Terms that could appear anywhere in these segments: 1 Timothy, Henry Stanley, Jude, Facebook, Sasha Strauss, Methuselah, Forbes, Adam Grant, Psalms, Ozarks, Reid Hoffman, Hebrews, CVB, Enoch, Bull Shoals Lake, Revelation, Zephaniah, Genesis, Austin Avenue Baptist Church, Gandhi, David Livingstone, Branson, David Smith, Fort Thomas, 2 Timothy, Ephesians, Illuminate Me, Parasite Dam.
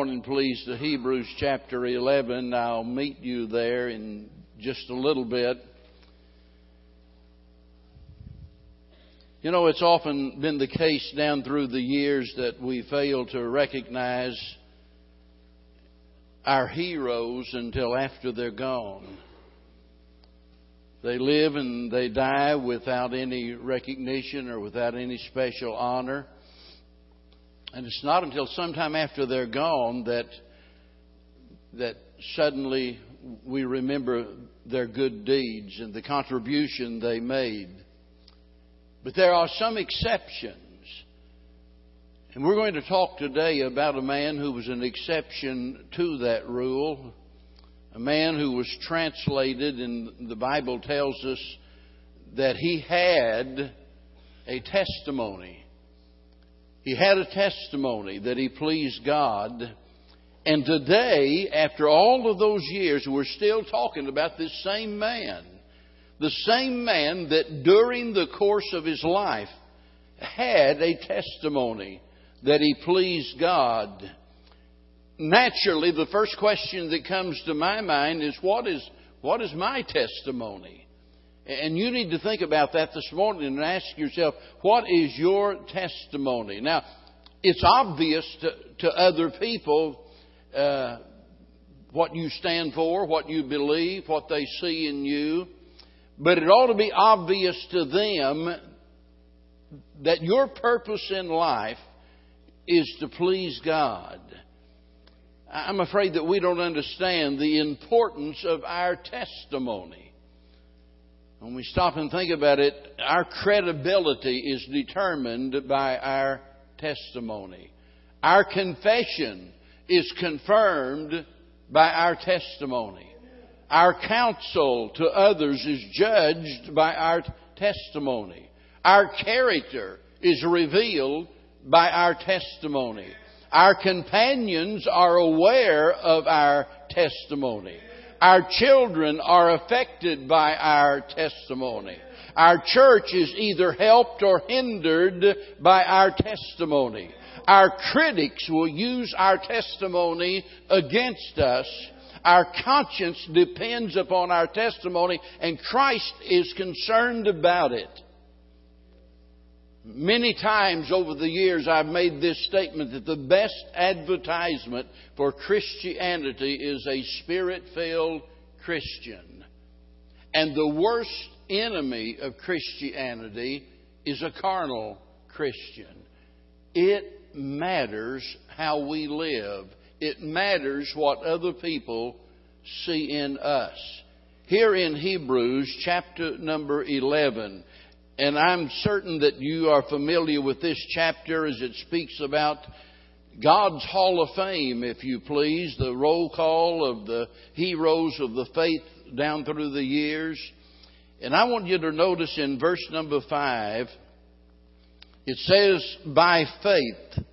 Morning, please, to Hebrews chapter 11. I'll meet you there in just a little bit. You know, it's often been the case down through the years that we fail to recognize our heroes until after they're gone. They live and they die without any recognition or without any special honor. And it's not until sometime after they're gone that suddenly we remember their good deeds and the contribution they made. But there are some exceptions. And we're going to talk today about a man who was an exception to that rule, a man who was translated, and the Bible tells us that he had a testimony. He had a testimony that he pleased God. And today, after all of those years, we're still talking about this same man. The same man that during the course of his life had a testimony that he pleased God. Naturally, the first question that comes to my mind is, what is my testimony? And you need to think about that this morning and ask yourself, what is your testimony? Now, it's obvious to other people what you stand for, what you believe, what they see in you. But it ought to be obvious to them that your purpose in life is to please God. I'm afraid that we don't understand the importance of our testimony. When we stop and think about it, our credibility is determined by our testimony. Our confession is confirmed by our testimony. Our counsel to others is judged by our testimony. Our character is revealed by our testimony. Our companions are aware of our testimony. Our children are affected by our testimony. Our church is either helped or hindered by our testimony. Our critics will use our testimony against us. Our conscience depends upon our testimony, and Christ is concerned about it. Many times over the years I've made this statement that the best advertisement for Christianity is a spirit-filled Christian. And the worst enemy of Christianity is a carnal Christian. It matters how we live. It matters what other people see in us. Here in Hebrews chapter number 11, and I'm certain that you are familiar with this chapter as it speaks about God's Hall of Fame, if you please, the roll call of the heroes of the faith down through the years. And I want you to notice in verse number 5, it says, by faith.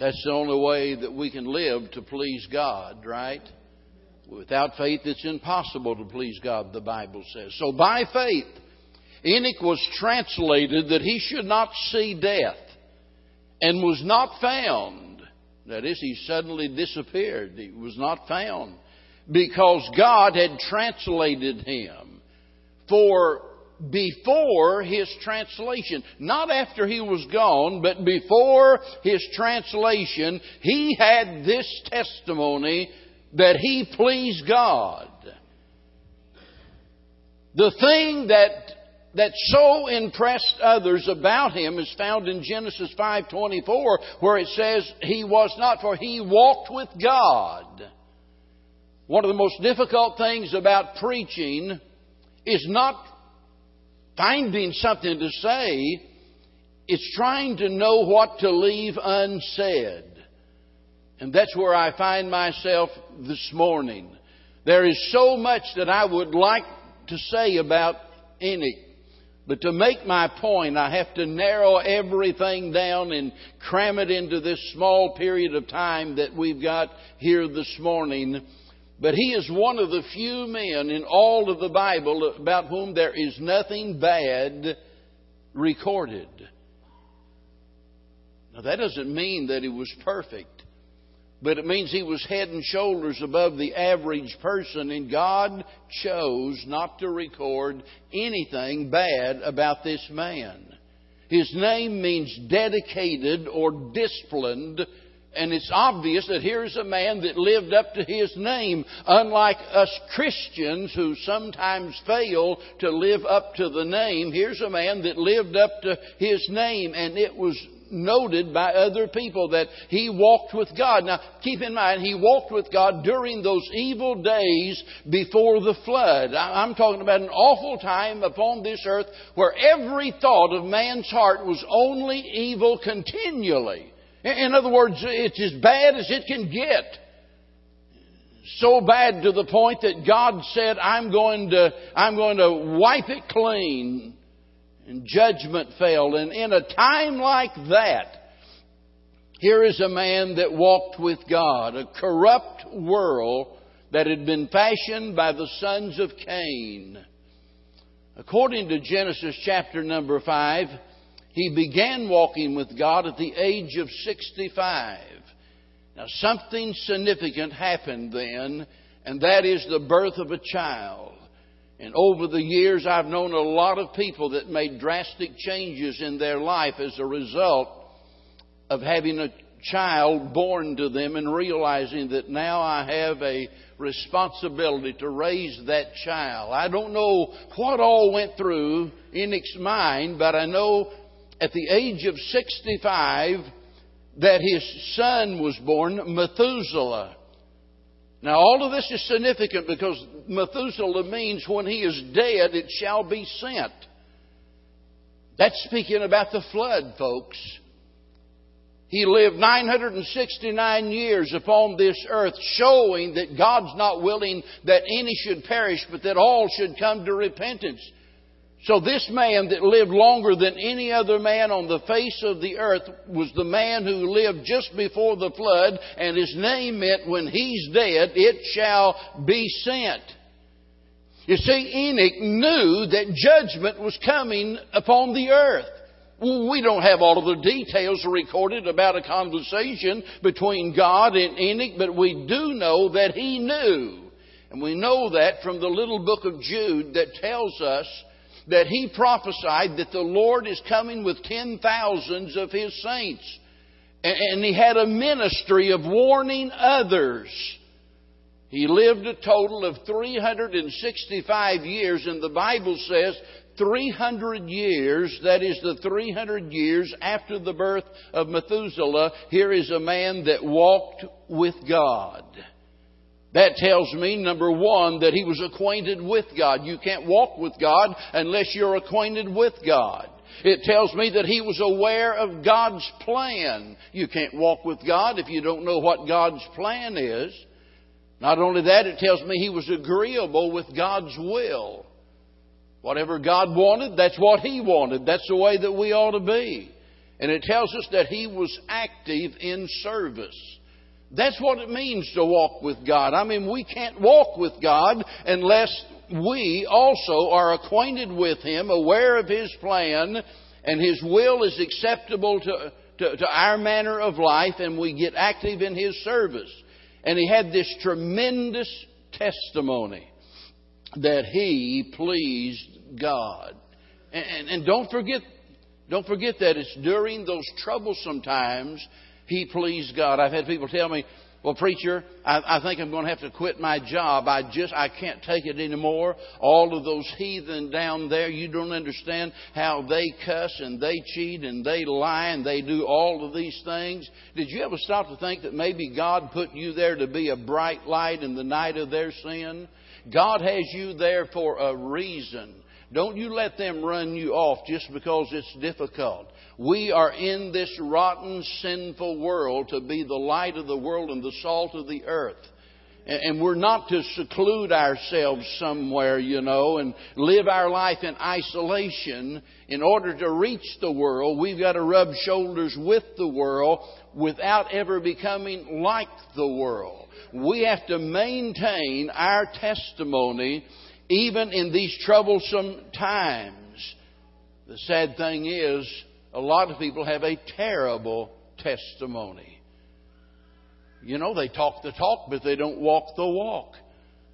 That's the only way that we can live to please God, right? Without faith, it's impossible to please God, the Bible says. So by faith, Enoch was translated that he should not see death, and was not found. That is, he suddenly disappeared. He was not found because God had translated him. For before his translation, not after he was gone, but before his translation, he had this testimony that he pleased God. The thing that so impressed others about him is found in Genesis 5:24, where it says, he was not, for he walked with God. One of the most difficult things about preaching is not finding something to say. It's trying to know what to leave unsaid. And that's where I find myself this morning. There is so much that I would like to say about Enoch. But to make my point, I have to narrow everything down and cram it into this small period of time that we've got here this morning. But he is one of the few men in all of the Bible about whom there is nothing bad recorded. Now, that doesn't mean that he was perfect. But it means he was head and shoulders above the average person, and God chose not to record anything bad about this man. His name means dedicated or disciplined, and it's obvious that here's a man that lived up to his name, unlike us Christians who sometimes fail to live up to the name. Here's a man that lived up to his name, and it was noted by other people that he walked with God. Now, keep in mind, he walked with God during those evil days before the flood. I'm talking about an awful time upon this earth where every thought of man's heart was only evil continually. In other words, it's as bad as it can get. So bad to the point that God said, I'm going to wipe it clean. And judgment fell. And in a time like that, here is a man that walked with God. A corrupt world that had been fashioned by the sons of Cain. According to Genesis chapter number 5, he began walking with God at the age of 65. Now, something significant happened then, and that is the birth of a child. And over the years, I've known a lot of people that made drastic changes in their life as a result of having a child born to them and realizing that now I have a responsibility to raise that child. I don't know what all went through in its mind, but I know at the age of 65 that his son was born, Methuselah. Now, all of this is significant because Methuselah means when he is dead, it shall be sent. That's speaking about the flood, folks. He lived 969 years upon this earth, showing that God's not willing that any should perish, but that all should come to repentance. So this man that lived longer than any other man on the face of the earth was the man who lived just before the flood, and his name meant when he's dead, it shall be sent. You see, Enoch knew that judgment was coming upon the earth. We don't have all of the details recorded about a conversation between God and Enoch, but we do know that he knew. And we know that from the little book of Jude that tells us that he prophesied that the Lord is coming with 10,000s of his saints. And he had a ministry of warning others. He lived a total of 365 years, and the Bible says 300 years, that is the 300 years after the birth of Methuselah, here is a man that walked with God. That tells me, number one, that he was acquainted with God. You can't walk with God unless you're acquainted with God. It tells me that he was aware of God's plan. You can't walk with God if you don't know what God's plan is. Not only that, it tells me he was agreeable with God's will. Whatever God wanted, that's what he wanted. That's the way that we ought to be. And it tells us that he was active in service. That's what it means to walk with God. I mean, we can't walk with God unless we also are acquainted with him, aware of his plan, and his will is acceptable to our manner of life, and we get active in his service. And he had this tremendous testimony that he pleased God. And don't forget that it's during those troublesome times he pleased God. I've had people tell me, well, preacher, I think I'm going to have to quit my job. I can't take it anymore. All of those heathen down there, you don't understand how they cuss and they cheat and they lie and they do all of these things. Did you ever stop to think that maybe God put you there to be a bright light in the night of their sin? God has you there for a reason. Don't you let them run you off just because it's difficult. We are in this rotten, sinful world to be the light of the world and the salt of the earth. And we're not to seclude ourselves somewhere, and live our life in isolation. In order to reach the world, we've got to rub shoulders with the world without ever becoming like the world. We have to maintain our testimony even in these troublesome times. The sad thing is, a lot of people have a terrible testimony. You know, they talk the talk, but they don't walk the walk.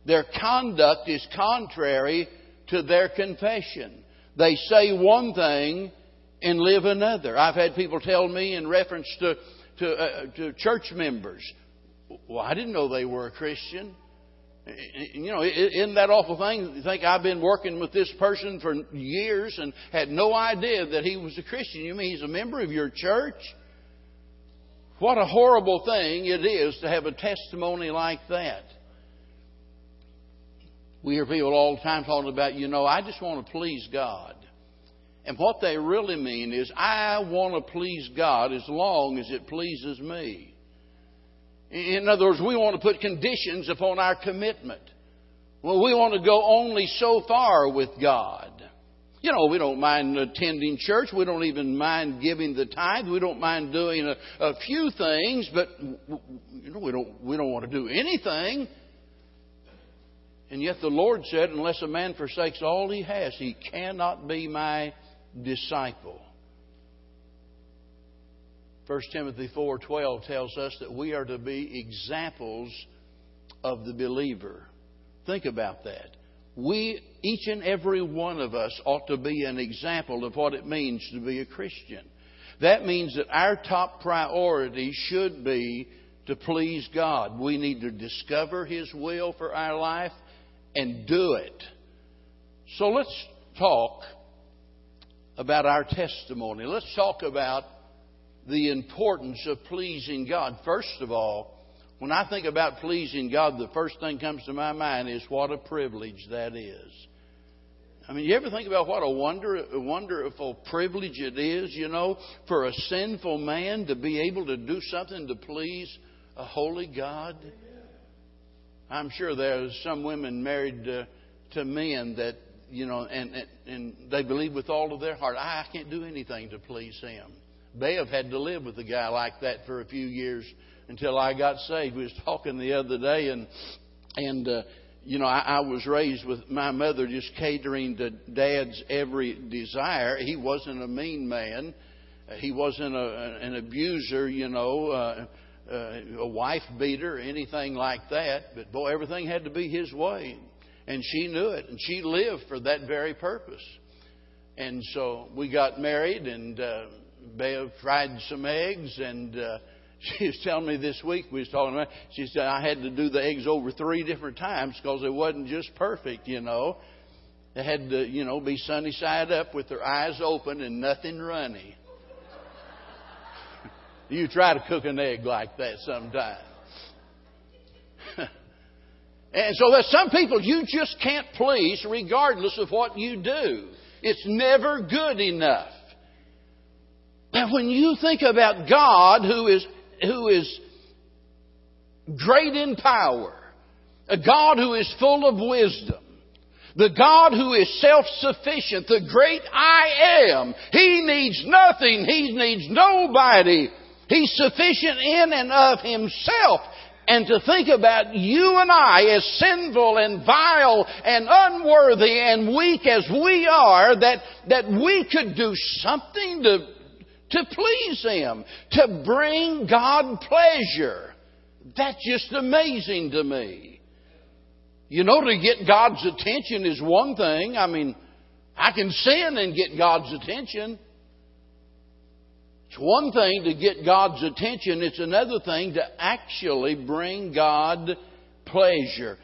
Their conduct is contrary to their confession. They say one thing and live another. I've had people tell me in reference to church members, well, I didn't know they were a Christian. You know, isn't that awful thing? You think I've been working with this person for years and had no idea that he was a Christian. You mean he's a member of your church? What a horrible thing it is to have a testimony like that. We hear people all the time talking about, you know, I just want to please God. And what they really mean is, I want to please God as long as it pleases me. In other words, we want to put conditions upon our commitment. Well, we want to go only so far with God. You know, we don't mind attending church. We don't even mind giving the tithe. We don't mind doing a few things, but you know, we don't want to do anything. And yet the Lord said, unless a man forsakes all he has, he cannot be my disciple. 1 Timothy 4:12 tells us that we are to be examples of the believer. Think about that. We, each and every one of us, ought to be an example of what it means to be a Christian. That means that our top priority should be to please God. We need to discover His will for our life and do it. So let's talk about our testimony. Let's talk about the importance of pleasing God. First of all, when I think about pleasing God, the first thing comes to my mind is what a privilege that is. I mean, you ever think about what a wonderful privilege it is, you know, for a sinful man to be able to do something to please a holy God? I'm sure there's some women married to men that, you know, and they believe with all of their heart, I can't do anything to please Him. Bev had to live with a guy like that for a few years until I got saved. We was talking the other day, and you know, I was raised with my mother just catering to Dad's every desire. He wasn't a mean man. He wasn't an abuser, you know, a wife beater, anything like that. But, boy, everything had to be his way. And she knew it. And she lived for that very purpose. And so we got married, and Bev fried some eggs, and she was telling me this week, we was talking about, she said, I had to do the eggs over 3 different times because it wasn't just perfect, you know. They had to, you know, be sunny side up with their eyes open and nothing runny. You try to cook an egg like that sometime. And so there's some people you just can't please regardless of what you do. It's never good enough. Now, when you think about God, who is great in power, a God who is full of wisdom, the God who is self-sufficient, the great I am, He needs nothing, He needs nobody. He's sufficient in and of Himself. And to think about you and I as sinful and vile and unworthy and weak as we are, that we could do something to please Him, to bring God pleasure. That's just amazing to me. You know, to get God's attention is one thing. I mean, I can sin and get God's attention. It's one thing to get God's attention. It's another thing to actually bring God pleasure.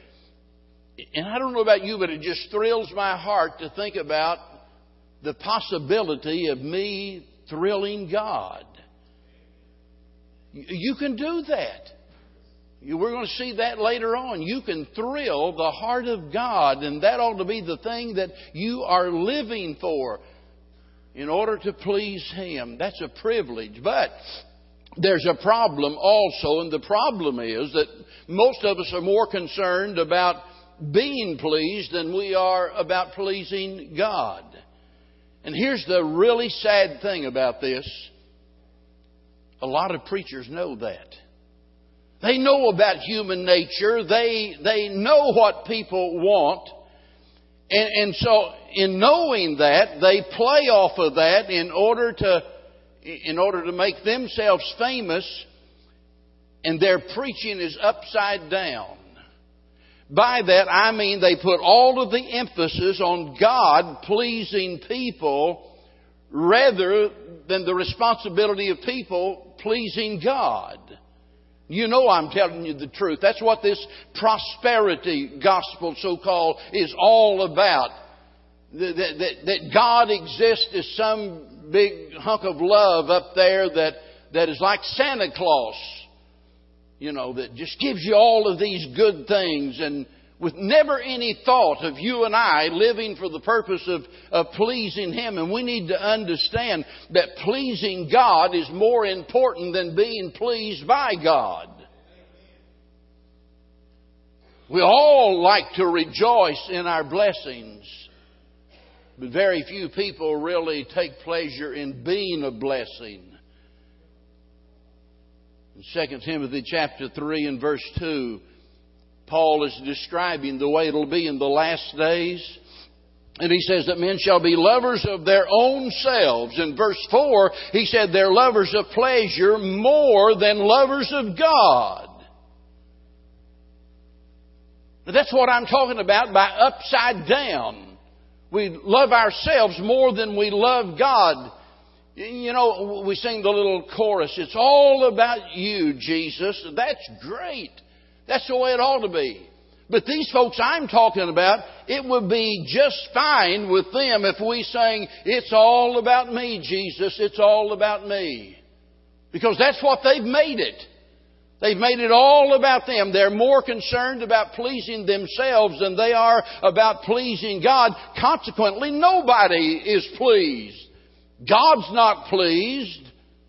And I don't know about you, but it just thrills my heart to think about the possibility of me thrilling God. You can do that. We're going to see that later on. You can thrill the heart of God, and that ought to be the thing that you are living for in order to please Him. That's a privilege. But there's a problem also, and the problem is that most of us are more concerned about being pleased than we are about pleasing God. And here's the really sad thing about this. A lot of preachers know that. They know about human nature. They know what people want. And so in knowing that, they play off of that in order to make themselves famous and their preaching is upside down. By that, I mean they put all of the emphasis on God-pleasing people rather than the responsibility of people pleasing God. You know I'm telling you the truth. That's what this prosperity gospel, so-called, is all about. That God exists as some big hunk of love up there that is like Santa Claus. You know, that just gives you all of these good things, and with never any thought of you and I living for the purpose of pleasing Him. And we need to understand that pleasing God is more important than being pleased by God. We all like to rejoice in our blessings, but very few people really take pleasure in being a blessing. In 2 Timothy chapter 3 and verse 2, Paul is describing the way it'll be in the last days. And he says that men shall be lovers of their own selves. In verse 4, he said they're lovers of pleasure more than lovers of God. But that's what I'm talking about by upside down. We love ourselves more than we love God. You know, we sing the little chorus, "It's all about you, Jesus." That's great. That's the way it ought to be. But these folks I'm talking about, it would be just fine with them if we sang, "It's all about me, Jesus. It's all about me." Because that's what they've made it. They've made it all about them. They're more concerned about pleasing themselves than they are about pleasing God. Consequently, nobody is pleased. God's not pleased,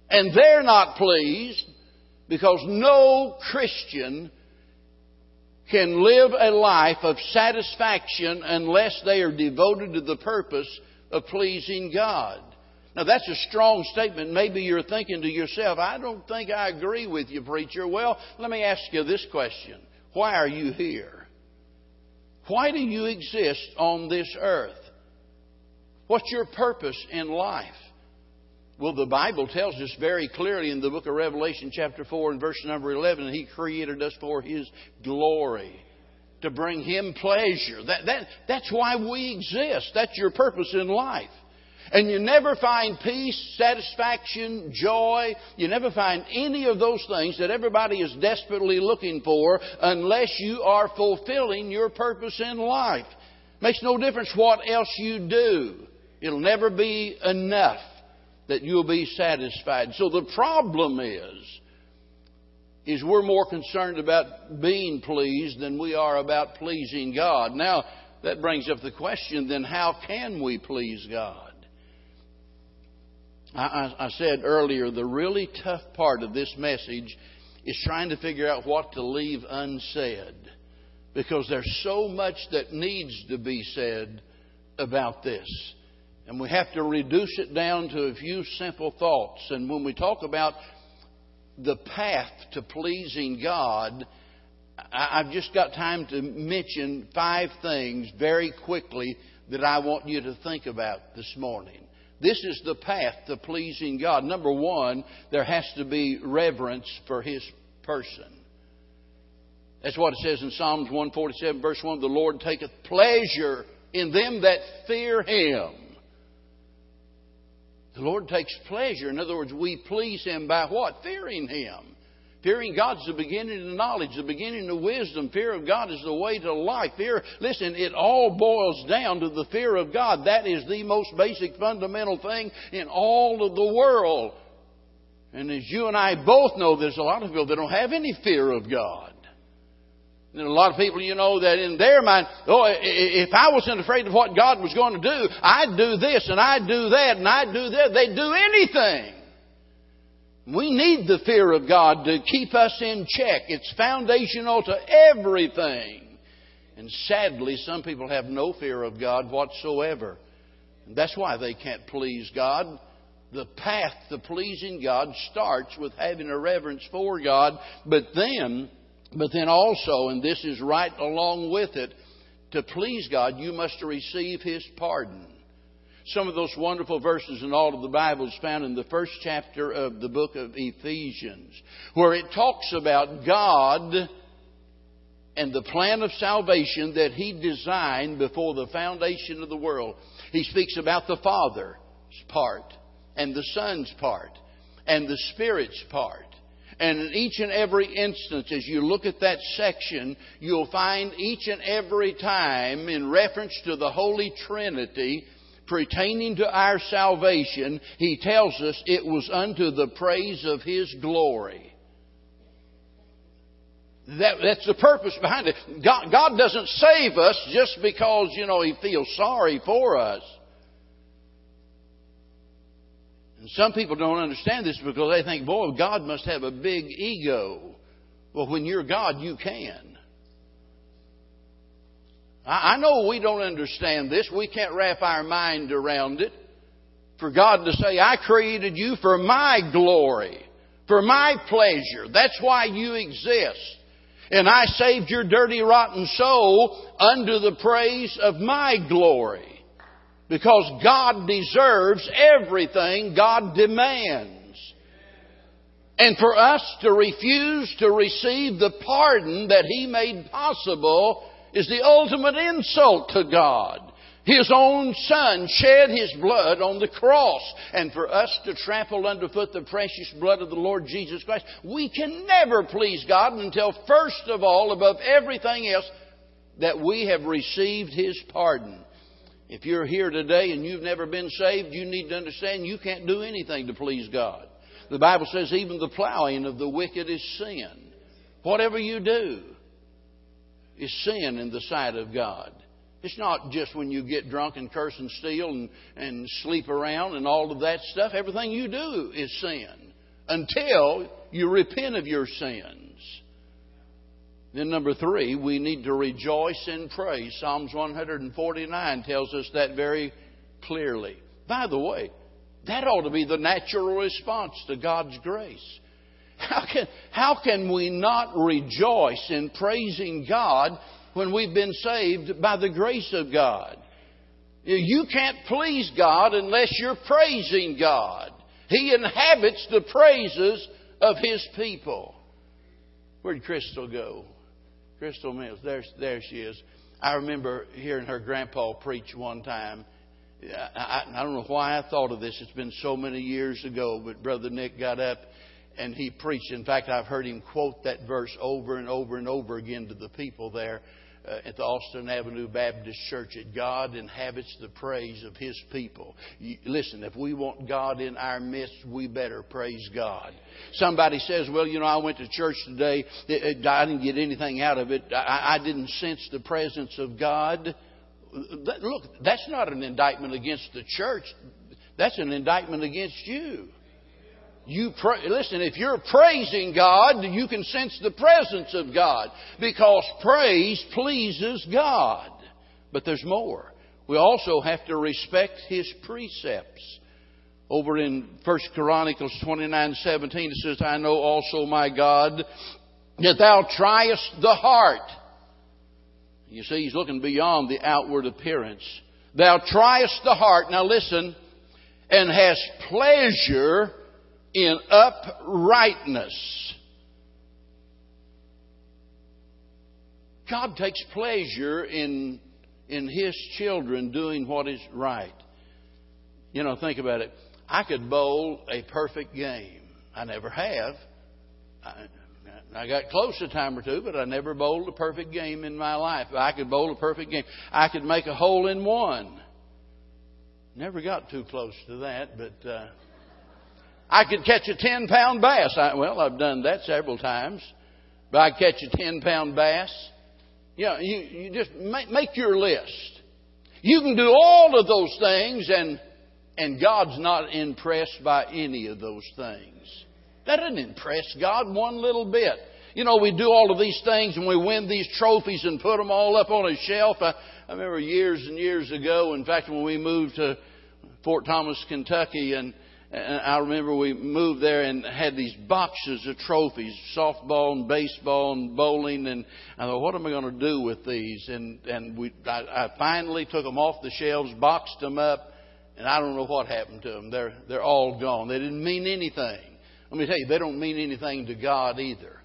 and they're not pleased, because no Christian can live a life of satisfaction unless they are devoted to the purpose of pleasing God. Now, that's a strong statement. Maybe you're thinking to yourself, "I don't think I agree with you, preacher." Well, let me ask you this question. Why are you here? Why do you exist on this earth? What's your purpose in life? Well, the Bible tells us very clearly in the book of Revelation chapter 4 and verse number 11, He created us for His glory, to bring Him pleasure. That's why we exist. That's your purpose in life. And you never find peace, satisfaction, joy. You never find any of those things that everybody is desperately looking for unless you are fulfilling your purpose in life. Makes no difference what else you do. It'll never be enough that you'll be satisfied. So the problem is we're more concerned about being pleased than we are about pleasing God. Now, that brings up the question, then how can we please God? I said earlier, the really tough part of this message is trying to figure out what to leave unsaid, because there's so much that needs to be said about this. And we have to reduce it down to a few simple thoughts. And when we talk about the path to pleasing God, I've just got time to mention 5 things very quickly that I want you to think about this morning. This is the path to pleasing God. Number 1, there has to be reverence for His person. That's what it says in Psalms 147, verse 1, "The Lord taketh pleasure in them that fear Him." The Lord takes pleasure. In other words, we please Him by what? Fearing Him. Fearing God is the beginning of knowledge, the beginning of wisdom. Fear of God is the way to life. Fear, listen, it all boils down to the fear of God. That is the most basic, fundamental thing in all of the world. And as you and I both know, there's a lot of people that don't have any fear of God. And a lot of people, you know, that in their mind, if I wasn't afraid of what God was going to do, I'd do this and I'd do that and I'd do that. They'd do anything. We need the fear of God to keep us in check. It's foundational to everything. And sadly, some people have no fear of God whatsoever. And that's why they can't please God. The path to pleasing God starts with having a reverence for God, but then also, and this is right along with it, to please God, you must receive His pardon. some of those wonderful verses in all of the Bibles found in the first chapter of the book of Ephesians, where it talks about God and the plan of salvation that He designed before the foundation of the world. He speaks about the Father's part and the Son's part and the Spirit's part. And in each and every instance, as you look at that section, you'll find each and every time in reference to the Holy Trinity pertaining to our salvation, He tells us it was unto the praise of His glory. That's the purpose behind it. God doesn't save us just because, He feels sorry for us. And some people don't understand this because they think, boy, God must have a big ego. Well, when you're God, you can. I know we don't understand this. We can't wrap our mind around it. For God to say, I created you for my glory, for my pleasure. That's why you exist. And I saved your dirty, rotten soul under the praise of my glory. Because God deserves everything God demands. And for us to refuse to receive the pardon that He made possible is the ultimate insult to God. His own Son shed His blood on the cross. And for us to trample underfoot the precious blood of the Lord Jesus Christ, we can never please God until, first of all, above everything else, that we have received His pardon. If you're here today and you've never been saved, you need to understand you can't do anything to please God. The Bible says even the plowing of the wicked is sin. Whatever you do is sin in the sight of God. It's not just when you get drunk and curse and steal and sleep around and all of that stuff. Everything you do is sin until you repent of your sins. Then number 3, we need to rejoice in praise. Psalms 149 tells us that very clearly. By the way, that ought to be the natural response to God's grace. How can we not rejoice in praising God when we've been saved by the grace of God? You can't please God unless you're praising God. He inhabits the praises of His people. Where'd Crystal go? Crystal Mills, there she is. I remember hearing her grandpa preach one time. I don't know why I thought of this. It's been so many years ago, but Brother Nick got up and he preached. In fact, I've heard him quote that verse over and over and over again to the people there at the Austin Avenue Baptist Church. That God inhabits the praise of His people. Listen, if we want God in our midst, we better praise God. Somebody says, well, I went to church today. I didn't get anything out of it. I didn't sense the presence of God. Look, that's not an indictment against the church. That's an indictment against you. Listen, if you're praising God, you can sense the presence of God because praise pleases God. But there's more. We also have to respect His precepts. Over in 1 Chronicles 29:17, it says, I know also, my God, that Thou triest the heart. You see, He's looking beyond the outward appearance. Thou triest the heart. Now listen, and hast pleasure in uprightness. God takes pleasure in His children doing what is right. Think about it. I could bowl a perfect game. I never have. I got close a time or two, but I never bowled a perfect game in my life. I could bowl a perfect game. I could make a hole in one. Never got too close to that, but I could catch a 10-pound bass. I've done that several times. But I'd catch a 10-pound bass. You just make your list. You can do all of those things, and God's not impressed by any of those things. That doesn't impress God one little bit. We do all of these things, and we win these trophies and put them all up on a shelf. I remember years and years ago, in fact, when we moved to Fort Thomas, Kentucky, And I remember we moved there and had these boxes of trophies, softball and baseball and bowling. And I thought, what am I going to do with these? And I finally took them off the shelves, boxed them up, And I don't know what happened to them. They're all gone. They didn't mean anything. Let me tell you, they don't mean anything to God either.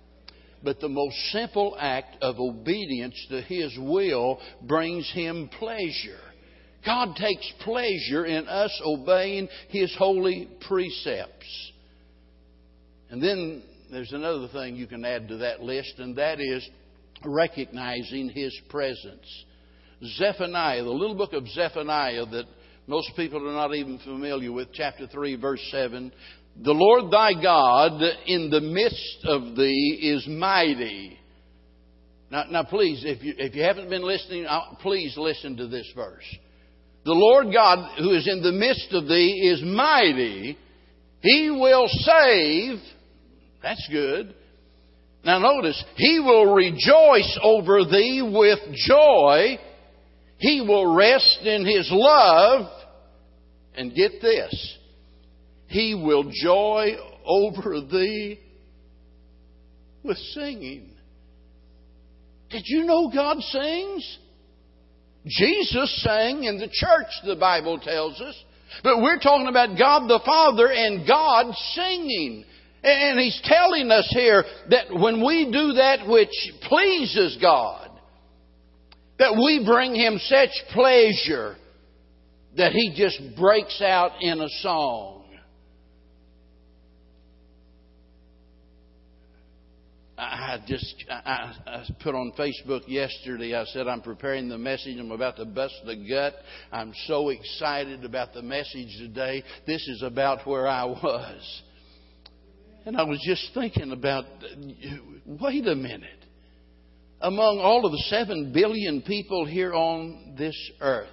But the most simple act of obedience to His will brings Him pleasure. God takes pleasure in us obeying His holy precepts. And then there's another thing you can add to that list, and that is recognizing His presence. Zephaniah, the little book of Zephaniah that most people are not even familiar with, chapter 3, verse 7. The Lord thy God in the midst of thee is mighty. Now please, if you haven't been listening, please listen to this verse. The Lord God who is in the midst of thee is mighty. He will save. That's good. Now notice, He will rejoice over thee with joy. He will rest in His love. And get this. He will joy over thee with singing. Did you know God sings? Jesus sang in the church, the Bible tells us. But we're talking about God the Father and God singing. And He's telling us here that when we do that which pleases God, that we bring Him such pleasure that He just breaks out in a song. I put on Facebook yesterday, I said, I'm preparing the message. I'm about to bust the gut. I'm so excited about the message today. This is about where I was. And I was just thinking about, wait a minute. Among all of the 7 billion people here on this earth,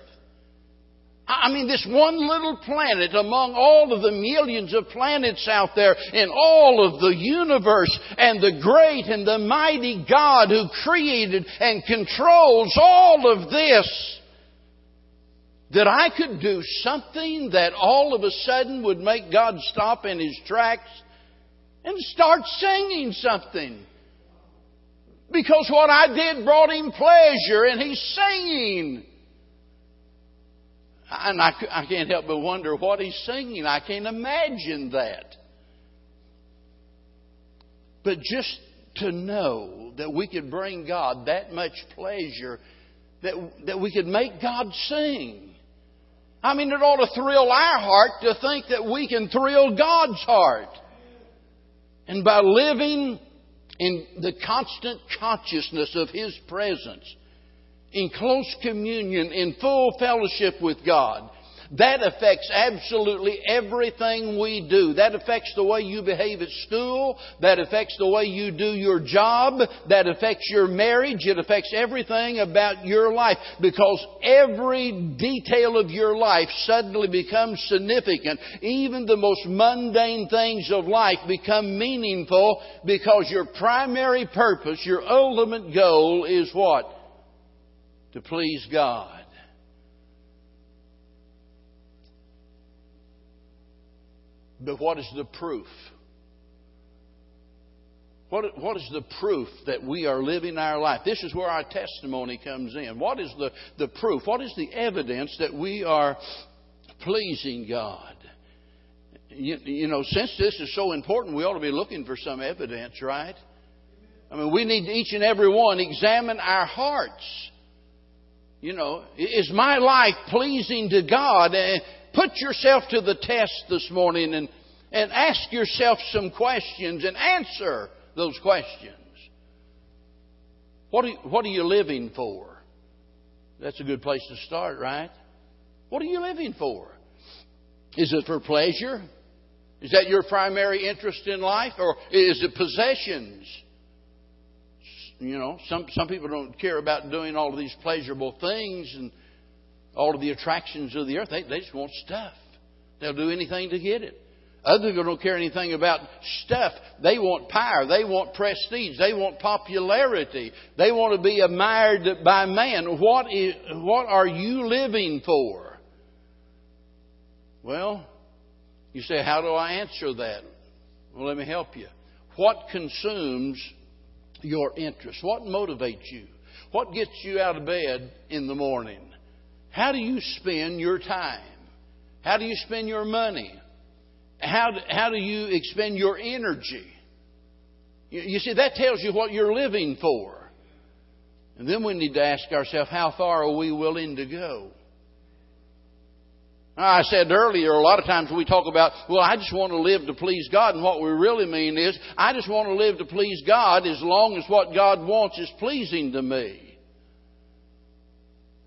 I mean, this one little planet among all of the millions of planets out there in all of the universe, and the great and the mighty God who created and controls all of this, that I could do something that all of a sudden would make God stop in His tracks and start singing something. Because what I did brought Him pleasure, and He's singing. And I can't help but wonder what He's singing. I can't imagine that. But just to know that we could bring God that much pleasure, that we could make God sing. I mean, it ought to thrill our heart to think that we can thrill God's heart. And by living in the constant consciousness of His presence, in close communion, in full fellowship with God. That affects absolutely everything we do. That affects the way you behave at school. That affects the way you do your job. That affects your marriage. It affects everything about your life. Because every detail of your life suddenly becomes significant. Even the most mundane things of life become meaningful because your primary purpose, your ultimate goal is what? To please God. But what is the proof? What is the proof that we are living our life? This is where our testimony comes in. What is the proof? What is the evidence that we are pleasing God? You know, since this is so important, we ought to be looking for some evidence, right? I mean, we need to, each and every one, examine our hearts. You know, is my life pleasing to God? Put yourself to the test this morning and ask yourself some questions and answer those questions. What are you living for? That's a good place to start, right? What are you living for? Is it for pleasure? Is that your primary interest in life? Or is it possessions? You know, some people don't care about doing all of these pleasurable things and all of the attractions of the earth. They just want stuff. They'll do anything to get it. Other people don't care anything about stuff. They want power. They want prestige. They want popularity. They want to be admired by man. What are you living for? Well, you say, how do I answer that? Well, let me help you. What consumes your interests? What motivates you? What gets you out of bed in the morning? How do you spend your time? How do you spend your money? How do you expend your energy? You see, that tells you what you're living for. And then we need to ask ourselves, how far are we willing to go? I said earlier, a lot of times we talk about, well, I just want to live to please God. And what we really mean is, I just want to live to please God as long as what God wants is pleasing to me.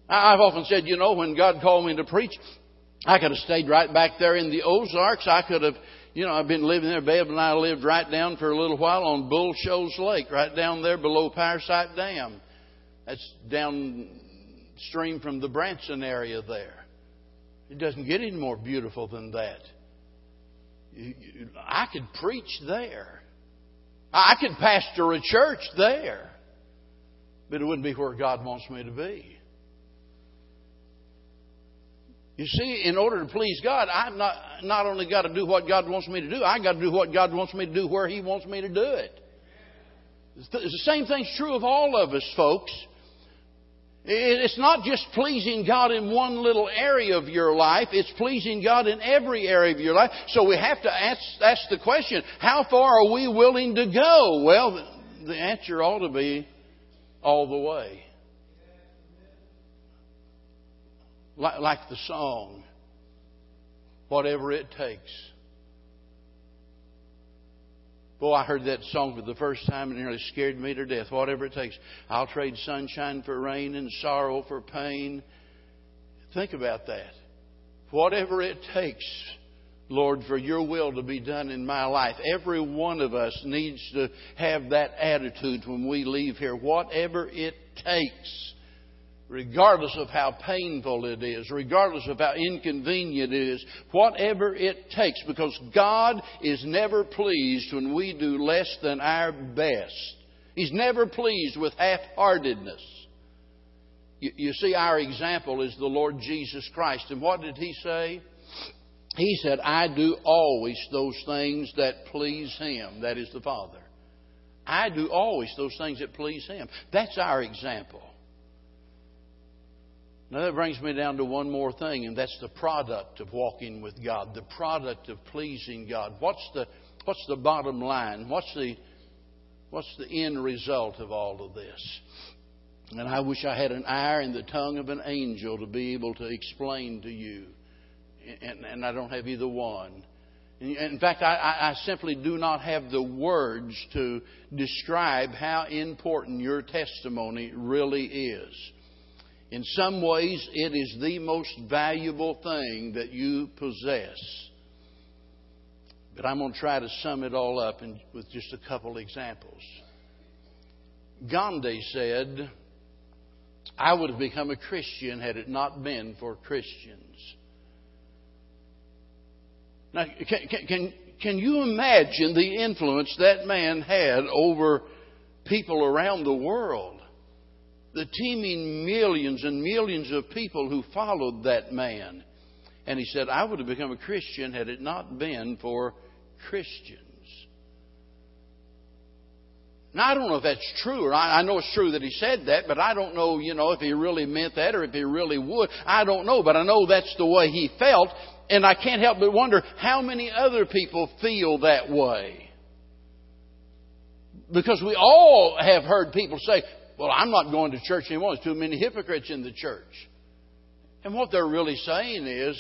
I've often said, you know, when God called me to preach, I could have stayed right back there in the Ozarks. I could have, you know, I've been living there. Babe and I lived right down for a little while on Bull Shoals Lake, right down there below Parasite Dam. That's downstream from the Branson area there. It doesn't get any more beautiful than that. I could preach there. I could pastor a church there. But it wouldn't be where God wants me to be. You see, in order to please God, I've not only got to do what God wants me to do, I've got to do what God wants me to do where He wants me to do it. The same thing's true of all of us, folks. It's not just pleasing God in one little area of your life. It's pleasing God in every area of your life. So we have to ask the question, how far are we willing to go? Well, the answer ought to be all the way. Like the song, whatever it takes. Boy, I heard that song for the first time and it nearly scared me to death. Whatever it takes. I'll trade sunshine for rain and sorrow for pain. Think about that. Whatever it takes, Lord, for your will to be done in my life. Every one of us needs to have that attitude when we leave here. Whatever it takes, regardless of how painful it is, regardless of how inconvenient it is, whatever it takes, because God is never pleased when we do less than our best. He's never pleased with half-heartedness. You see, our example is the Lord Jesus Christ. And what did He say? He said, I do always those things that please Him. That is the Father. I do always those things that please Him. That's our example. Now that brings me down to one more thing, and that's the product of walking with God, the product of pleasing God. What's the bottom line? What's the end result of all of this? And I wish I had an ear and the tongue of an angel to be able to explain to you. And I don't have either one. In fact, I simply do not have the words to describe how important your testimony really is. In some ways, it is the most valuable thing that you possess. But I'm going to try to sum it all up with just a couple examples. Gandhi said, I would have become a Christian had it not been for Christians. Now, can you imagine the influence that man had over people around the world? The teeming millions and millions of people who followed that man. And he said, I would have become a Christian had it not been for Christians. Now, I don't know if that's true, or I know it's true that he said that, but I don't know, you know, if he really meant that or if he really would. I don't know, but I know that's the way he felt. And I can't help but wonder how many other people feel that way. Because we all have heard people say, well, I'm not going to church anymore. There's too many hypocrites in the church. And what they're really saying is,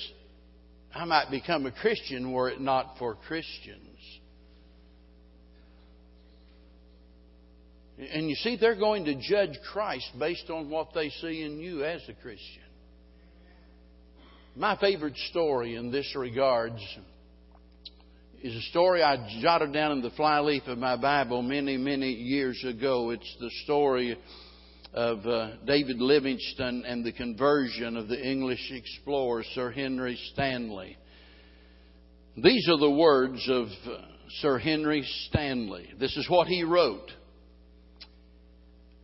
I might become a Christian were it not for Christians. And you see, they're going to judge Christ based on what they see in you as a Christian. My favorite story in this regards is a story I jotted down in the flyleaf of my Bible many, many years ago. It's the story of David Livingstone and the conversion of the English explorer, Sir Henry Stanley. These are the words of Sir Henry Stanley. This is what he wrote.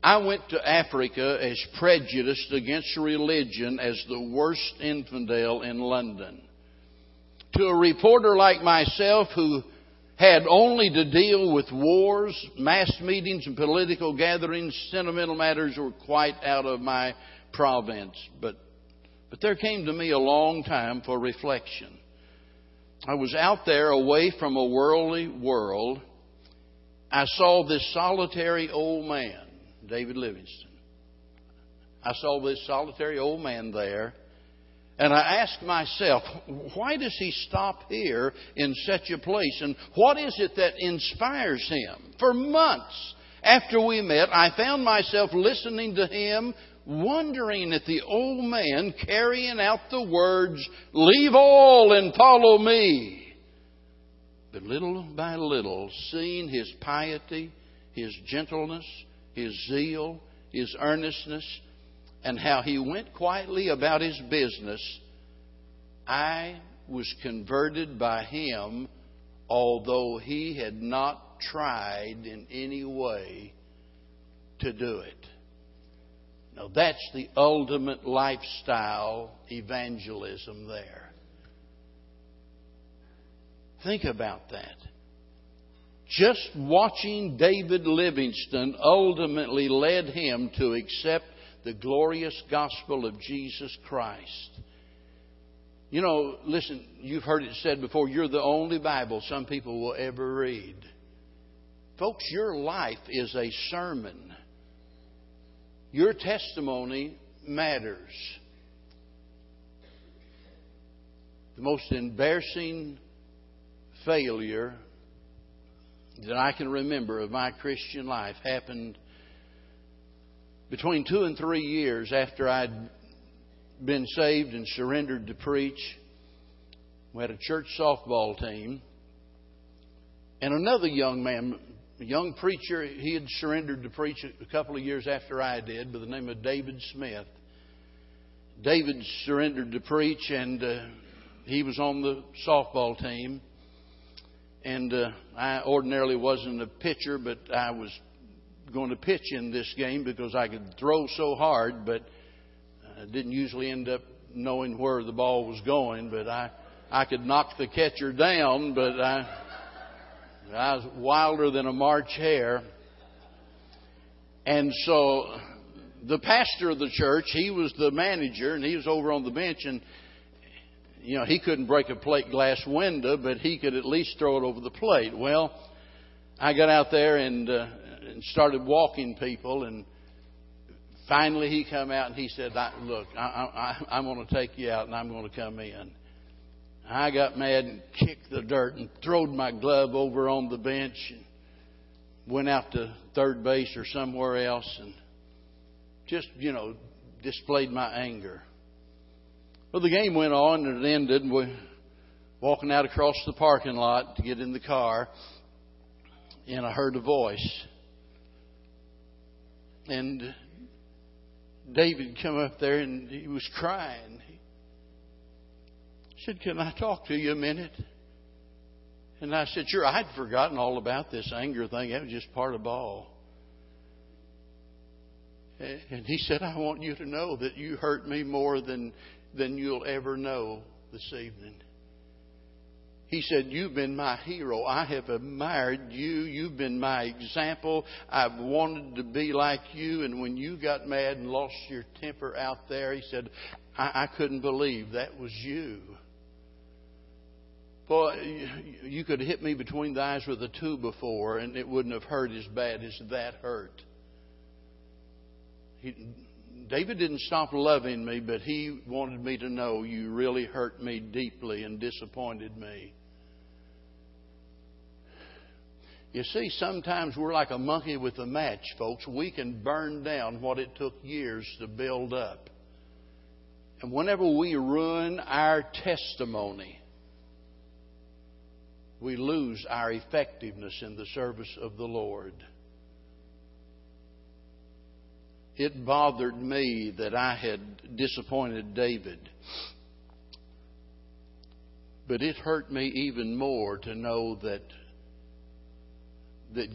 I went to Africa as prejudiced against religion as the worst infidel in London. To a reporter like myself who had only to deal with wars, mass meetings, and political gatherings, sentimental matters were quite out of my province. But But there came to me a long time for reflection. I was out there away from a worldly world. I saw this solitary old man, David Livingstone. I saw this solitary old man there. And I asked myself, why does he stop here in such a place? And what is it that inspires him? For months after we met, I found myself listening to him, wondering at the old man carrying out the words, "Leave all and follow me." But little by little, seeing his piety, his gentleness, his zeal, his earnestness, and how he went quietly about his business, I was converted by him, although he had not tried in any way to do it. Now, that's the ultimate lifestyle evangelism there. Think about that. Just watching David Livingstone ultimately led him to accept the glorious gospel of Jesus Christ. You know, listen, you've heard it said before, you're the only Bible some people will ever read. Folks, your life is a sermon. Your testimony matters. The most embarrassing failure that I can remember of my Christian life happened between 2 and 3 years after I'd been saved and surrendered to preach. We had a church softball team. And another young man, a young preacher, he had surrendered to preach a couple of years after I did, by the name of David Smith. David surrendered to preach, and he was on the softball team. And I ordinarily wasn't a pitcher, but I was going to pitch in this game because I could throw so hard, but I didn't usually end up knowing where the ball was going. But I could knock the catcher down, but I was wilder than a March hare. And so the pastor of the church, he was the manager, and he was over on the bench, and you know, he couldn't break a plate glass window, but he could at least throw it over the plate. Well, I got out there and started walking people, and finally he come out and he said, "Look, I'm going to take you out and I'm going to come in." I got mad and kicked the dirt and throwed my glove over on the bench and went out to third base or somewhere else and just, you know, displayed my anger. Well, the game went on and it ended, and we're walking out across the parking lot to get in the car, and I heard a voice. And David come up there and he was crying. He said, "Can I talk to you a minute?" And I said, "Sure." I'd forgotten all about this anger thing. That was just part of all. And he said, "I want you to know that you hurt me more than you'll ever know this evening." He said, "You've been my hero. I have admired you. You've been my example. I've wanted to be like you. And when you got mad and lost your temper out there," he said, I couldn't believe that was you. Boy, you could have hit me between the eyes with a two before, and it wouldn't have hurt as bad as that hurt." David didn't stop loving me, but he wanted me to know, "You really hurt me deeply and disappointed me." You see, sometimes we're like a monkey with a match, folks. We can burn down what it took years to build up. And whenever we ruin our testimony, we lose our effectiveness in the service of the Lord. It bothered me that I had disappointed David. But it hurt me even more to know that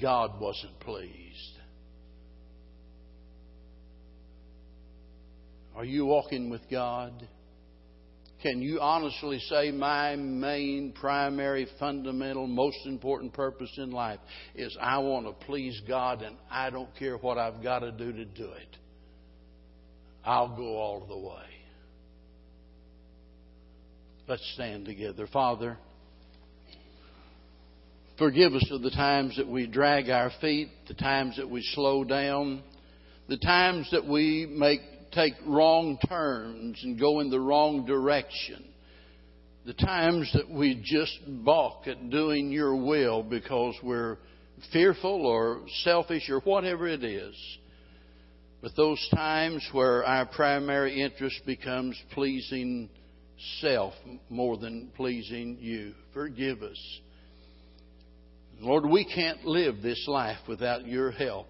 God wasn't pleased. Are you walking with God? Can you honestly say, "My main, primary, fundamental, most important purpose in life is I want to please God, and I don't care what I've got to do it. I'll go all the way"? Let's stand together. Father, forgive us of the times that we drag our feet, the times that we slow down, the times that we take wrong turns and go in the wrong direction, the times that we just balk at doing your will because we're fearful or selfish or whatever it is. But those times where our primary interest becomes pleasing self more than pleasing you. Forgive us. Lord, we can't live this life without your help.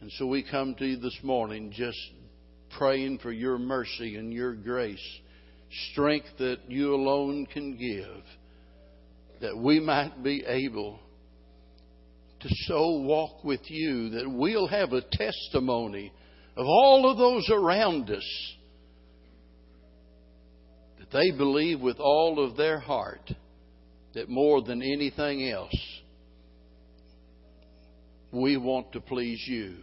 And so we come to you this morning just praying for your mercy and your grace, strength that you alone can give, that we might be able to so walk with you that we'll have a testimony of all of those around us, that they believe with all of their heart that more than anything else, we want to please you.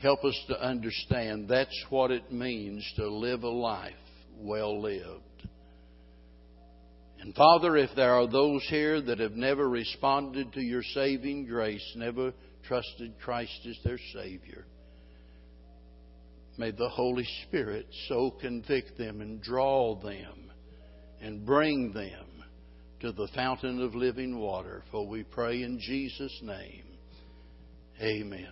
Help us to understand that's what it means to live a life well lived. And Father, if there are those here that have never responded to your saving grace, never trusted Christ as their Savior, may the Holy Spirit so convict them and draw them and bring them to the fountain of living water. For we pray in Jesus' name. Amen.